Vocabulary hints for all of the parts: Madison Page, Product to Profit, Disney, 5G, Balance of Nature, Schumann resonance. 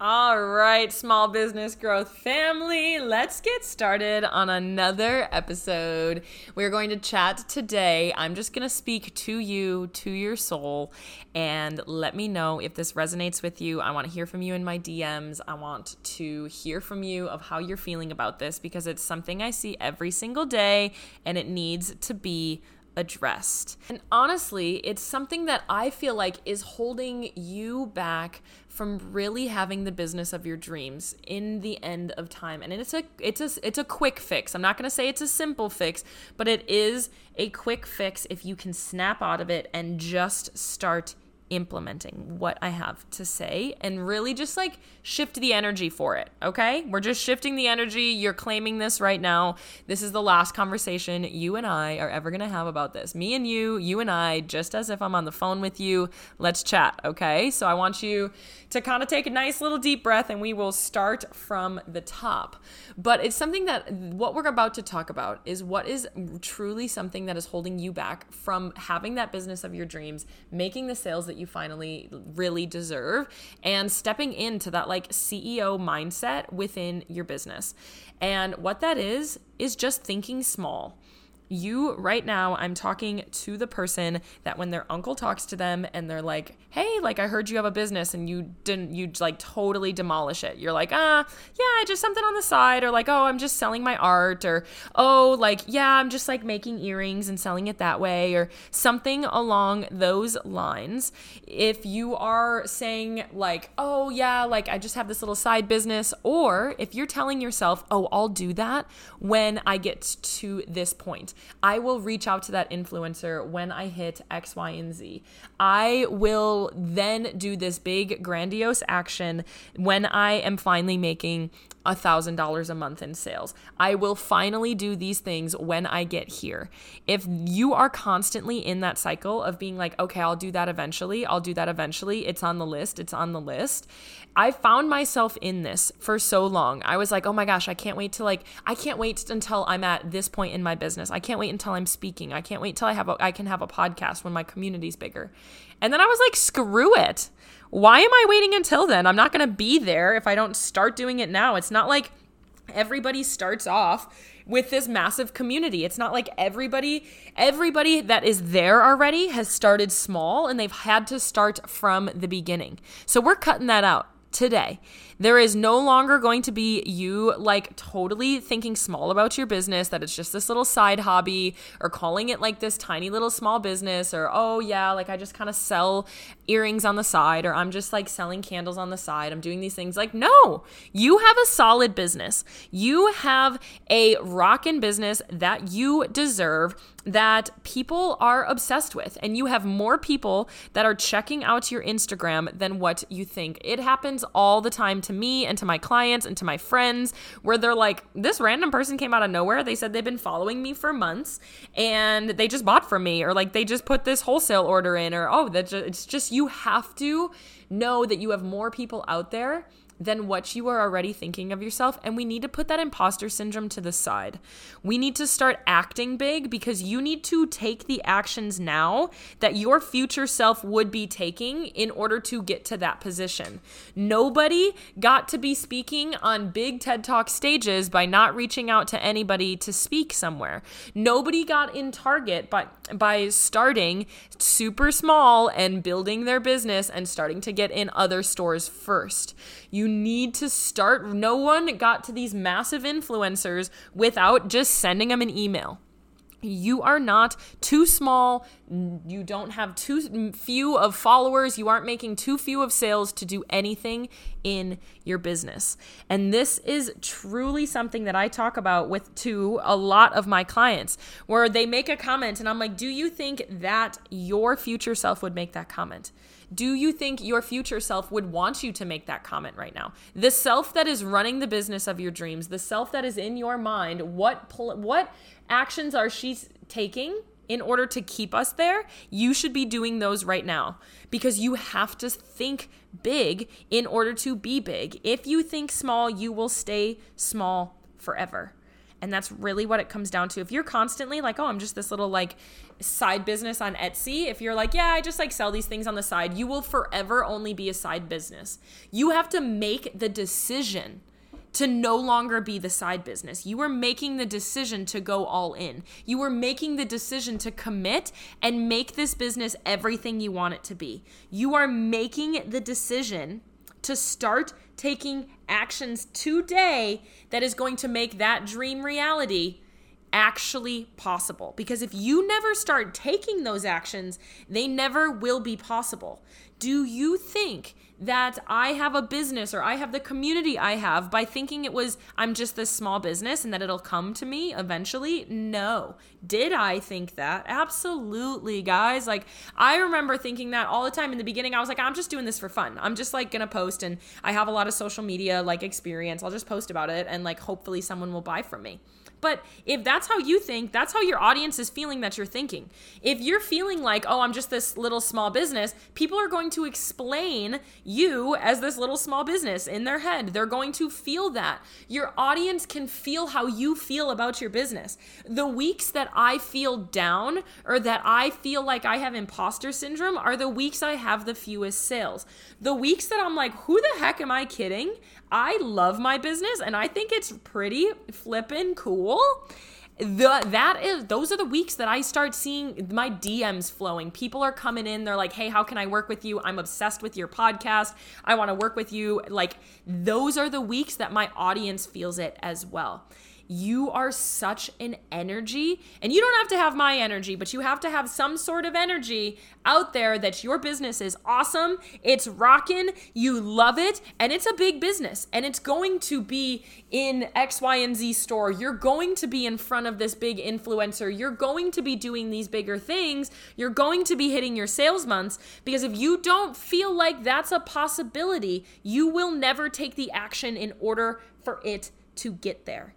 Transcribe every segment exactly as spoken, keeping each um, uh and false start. All right, small business growth family, let's get started on another episode. We're going to chat today. I'm just going to speak to you, to your soul, and let me know if this resonates with you. I want to hear from you in my D Ms. I want to hear from you of how you're feeling about this because it's something I see every single day and it needs to be addressed. And honestly, it's something that I feel like is holding you back from really having the business of your dreams in the end of time. And it's a it's a it's a quick fix. I'm not going to say it's a simple fix, but it is a quick fix if you can snap out of it and just start implementing what I have to say and really just like shift the energy for it. Okay? We're just shifting the energy. You're claiming this right now. This is the last conversation you and I are ever going to have about this. Me and you, you and I, just as if I'm on the phone with you. Let's chat. Okay? So I want you to kind of take a nice little deep breath and we will start from the top. But it's something that what we're about to talk about is what is truly something that is holding you back from having that business of your dreams, making the sales that you finally really deserve and stepping into that like C E O mindset within your business. And what that is, is just thinking small. You right now, I'm talking to the person that when their uncle talks to them and they're like, hey, like I heard you have a business and you didn't, you like totally demolish it. You're like, ah, yeah, just something on the side, or like, oh, I'm just selling my art, or, oh, like, yeah, I'm just like making earrings and selling it that way, or something along those lines. If you are saying like, oh yeah, like I just have this little side business, or if you're telling yourself, oh, I'll do that when I get to this point. I will reach out to that influencer when I hit X, Y, and Z. I will then do this big, grandiose action when I am finally making one thousand dollars a month in sales. I will finally do these things when I get here. If you are constantly in that cycle of being like, okay, I'll do that eventually. I'll do that eventually. It's on the list. It's on the list. I found myself in this for so long. I was like, oh my gosh, I can't wait to like, I can't wait until I'm at this point in my business. I can't wait until I'm speaking. I can't wait till I have a, I can have a podcast when my community's bigger. And then I was like, screw it. Why am I waiting until then? I'm not going to be there if I don't start doing it now. It's not like everybody starts off with this massive community. It's not like everybody, everybody that is there already has started small and they've had to start from the beginning. So we're cutting that out today. There is no longer going to be you like totally thinking small about your business, that it's just this little side hobby, or calling it like this tiny little small business, or, oh yeah, like I just kind of sell earrings on the side, or I'm just like selling candles on the side. I'm doing these things. Like, no, you have a solid business. You have a rockin' business that you deserve, that people are obsessed with. And you have more people that are checking out your Instagram than what you think. It happens all the time to me and to my clients and to my friends, where they're like, this random person came out of nowhere. They said they've been following me for months and they just bought from me, or like they just put this wholesale order in, or oh, that's just, it's just, you have to know that you have more people out there than what you are already thinking of yourself. And we need to put that imposter syndrome to the side. We need to start acting big, because you need to take the actions now that your future self would be taking in order to get to that position. Nobody got to be speaking on big TED Talk stages by not reaching out to anybody to speak somewhere. Nobody got in Target by, by starting super small and building their business and starting to get in other stores first. You need to start. No one got to these massive influencers without just sending them an email. You are not too small. You don't have too few of followers. You aren't making too few of sales to do anything in your business. And this is truly something that I talk about with to a lot of my clients, where they make a comment and I'm like, do you think that your future self would make that comment? Do you think your future self would want you to make that comment right now? The self that is running the business of your dreams, the self that is in your mind, what pl- what actions are she taking in order to keep us there? You should be doing those right now, because you have to think big in order to be big. If you think small, you will stay small forever. And that's really what it comes down to. If you're constantly like, oh, I'm just this little like side business on Etsy. If you're like, yeah, I just like sell these things on the side, you will forever only be a side business. You have to make the decision to no longer be the side business. You were making the decision to go all in. You were making the decision to commit and make this business everything you want it to be. You are making the decision to start taking actions today that is going to make that dream reality actually possible. Because if you never start taking those actions, they never will be possible. Do you think that I have a business or I have the community I have by thinking it was, I'm just this small business and that it'll come to me eventually? No. Did I think that? Absolutely, guys. Like, I remember thinking that all the time. In the beginning, I was like, I'm just doing this for fun. I'm just like gonna post, and I have a lot of social media like experience. I'll just post about it and like hopefully someone will buy from me. But if that's how you think, that's how your audience is feeling that you're thinking. If you're feeling like, oh, I'm just this little small business, people are going to explain you as this little small business in their head. They're going to feel that. Your audience can feel how you feel about your business. The weeks that I feel down or that I feel like I have imposter syndrome are the weeks I have the fewest sales. The weeks that I'm like, who the heck am I kidding? I love my business and I think it's pretty flippin' cool. The, that is, those are the weeks that I start seeing my D Ms flowing. People are coming in. They're like, hey, how can I work with you? I'm obsessed with your podcast. I want to work with you. Like, those are the weeks that my audience feels it as well. You are such an energy, and you don't have to have my energy, but you have to have some sort of energy out there that your business is awesome, it's rocking, you love it, and it's a big business, and it's going to be in X, Y, and Z store. You're going to be in front of this big influencer. You're going to be doing these bigger things. You're going to be hitting your sales months, because if you don't feel like that's a possibility, you will never take the action in order for it to get there.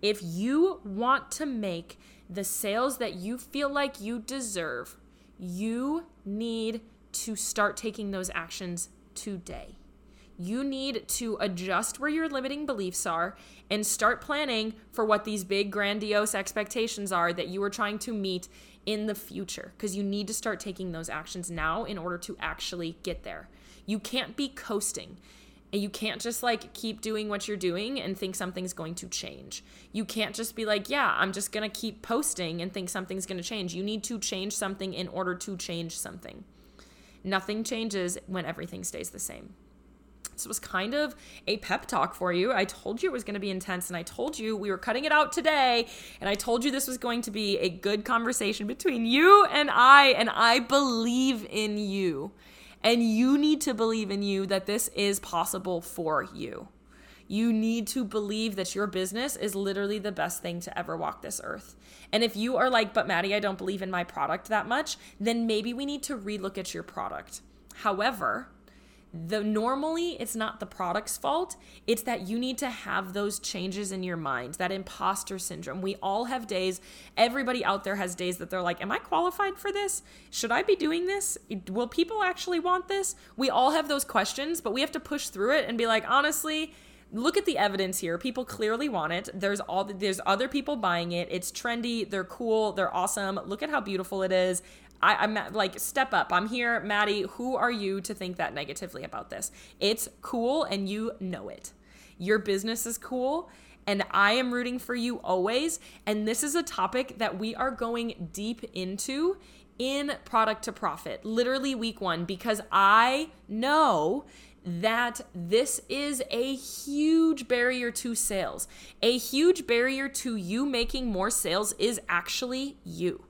If you want to make the sales that you feel like you deserve, you need to start taking those actions today. You need to adjust where your limiting beliefs are and start planning for what these big, grandiose expectations are that you are trying to meet in the future, because you need to start taking those actions now in order to actually get there. You can't be coasting. And you can't just like keep doing what you're doing and think something's going to change. You can't just be like, yeah, I'm just going to keep posting and think something's going to change. You need to change something in order to change something. Nothing changes when everything stays the same. This was kind of a pep talk for you. I told you it was going to be intense, and I told you we were cutting it out today, and I told you this was going to be a good conversation between you and I, and I believe in you. And you need to believe in you that this is possible for you. You need to believe that your business is literally the best thing to ever walk this earth. And if you are like, but Maddie, I don't believe in my product that much, then maybe we need to relook at your product. However, the normally it's not the product's fault. It's that you need to have those changes in your mind, that imposter syndrome. We all have days. Everybody out there has days that they're like, am I qualified for this? Should I be doing this? Will people actually want this? We all have those questions, but we have to push through it and be like, honestly, look at the evidence here. People clearly want it. There's all the, there's other people buying it. It's trendy. They're cool. They're awesome. Look at how beautiful it is. I, I'm like, step up. I'm here. Maddie, who are you to think that negatively about this? It's cool and you know it. Your business is cool and I am rooting for you always. And this is a topic that we are going deep into in Product to Profit, literally week one, because I know that this is a huge barrier to sales. A huge barrier to you making more sales is actually you.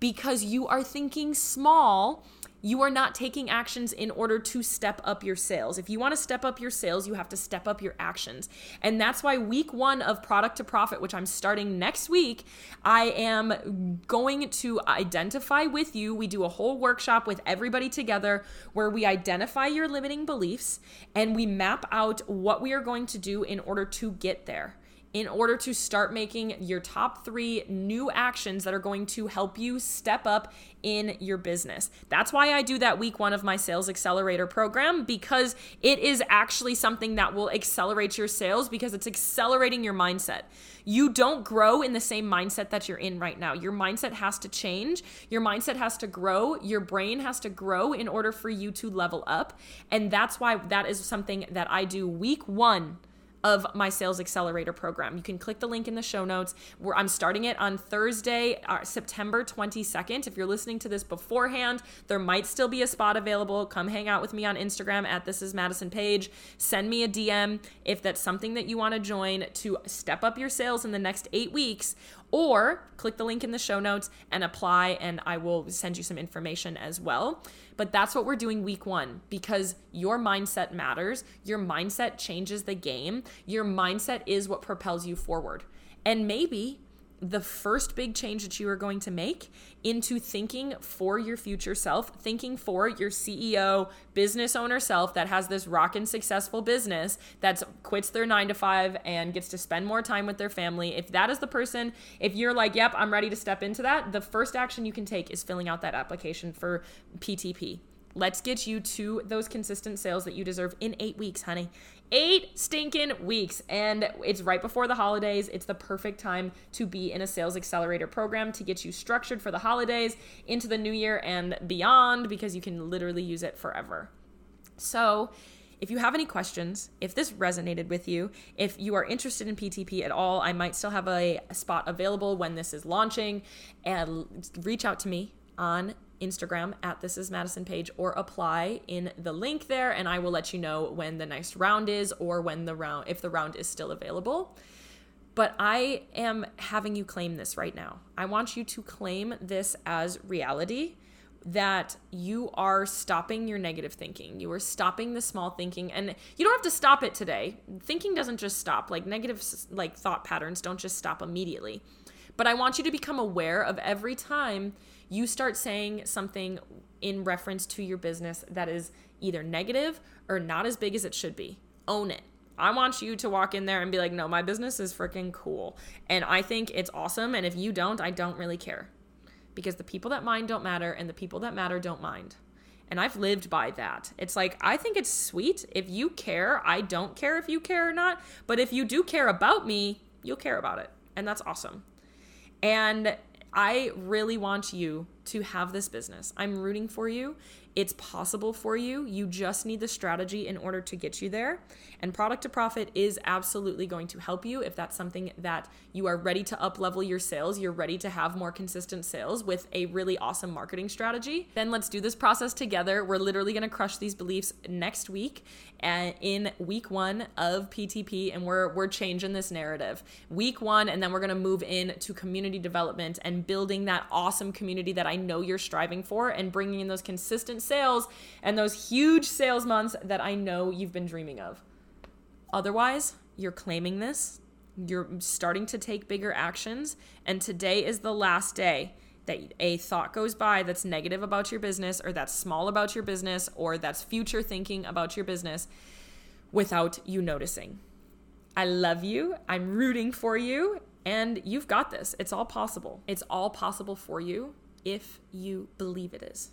Because you are thinking small, you are not taking actions in order to step up your sales. If you want to step up your sales, you have to step up your actions. And that's why week one of Product to Profit, which I'm starting next week, I am going to identify with you. We do a whole workshop with everybody together where we identify your limiting beliefs and we map out what we are going to do in order to get there. in order to start making your top three new actions that are going to help you step up in your business. That's why I do that week one of my Sales Accelerator program, because it is actually something that will accelerate your sales, because it's accelerating your mindset. You don't grow in the same mindset that you're in right now. Your mindset has to change. Your mindset has to grow. Your brain has to grow in order for you to level up. And that's why that is something that I do week one of my Sales Accelerator program. You can click the link in the show notes, where I'm starting it on Thursday, uh, September twenty-second. If you're listening to this beforehand, there might still be a spot available. Come hang out with me on Instagram at This Is Madison Page. Send me a D M if that's something that you want to join to step up your sales in the next eight weeks, or click the link in the show notes and apply, and I will send you some information as well. But that's what we're doing week one, because your mindset matters. Your mindset changes the game. Your mindset is what propels you forward. And maybe the first big change that you are going to make into thinking for your future self, thinking for your C E O, business owner self that has this rockin' successful business that quits their nine to five and gets to spend more time with their family. If that is the person, if you're like, yep, I'm ready to step into that, the first action you can take is filling out that application for P T P. Let's get you to those consistent sales that you deserve in eight weeks, honey. Eight stinking weeks. And it's right before the holidays. It's the perfect time to be in a Sales Accelerator program to get you structured for the holidays, into the new year and beyond, because you can literally use it forever. So if you have any questions, if this resonated with you, if you are interested in P T P at all, I might still have a spot available when this is launching, and reach out to me on Instagram at This Is Madison Page, or apply in the link there, and I will let you know when the next round is, or when the round, if the round is still available. But I am having you claim this right now. I want you to claim this as reality, that you are stopping your negative thinking. You are stopping the small thinking, and you don't have to stop it today. Thinking doesn't just stop. Like negative, like thought patterns don't just stop immediately. But I want you to become aware of every time you start saying something in reference to your business that is either negative or not as big as it should be. Own it. I want you to walk in there and be like, no, my business is freaking cool, and I think it's awesome. And if you don't, I don't really care, because the people that mind don't matter, and the people that matter don't mind. And I've lived by that. It's like, I think it's sweet. If you care, I don't care if you care or not. But if you do care about me, you'll care about it. And that's awesome. And I really want you to have this business. I'm rooting for you. It's possible for you. You just need the strategy in order to get you there. And Product to Profit is absolutely going to help you if that's something that you are ready to up-level your sales. You're ready to have more consistent sales with a really awesome marketing strategy. Then let's do this process together. We're literally going to crush these beliefs next week and in week one of P T P, and we're we're changing this narrative. Week one, and then we're going to move in to community development and building that awesome community that I know you're striving for, and bringing in those consistent sales and those huge sales months that I know you've been dreaming of. Otherwise, you're claiming this, you're starting to take bigger actions, and today is the last day that a thought goes by that's negative about your business, or that's small about your business, or that's future thinking about your business without you noticing. I love you. I'm rooting for you, and you've got this. It's all possible. It's all possible for you if you believe it is.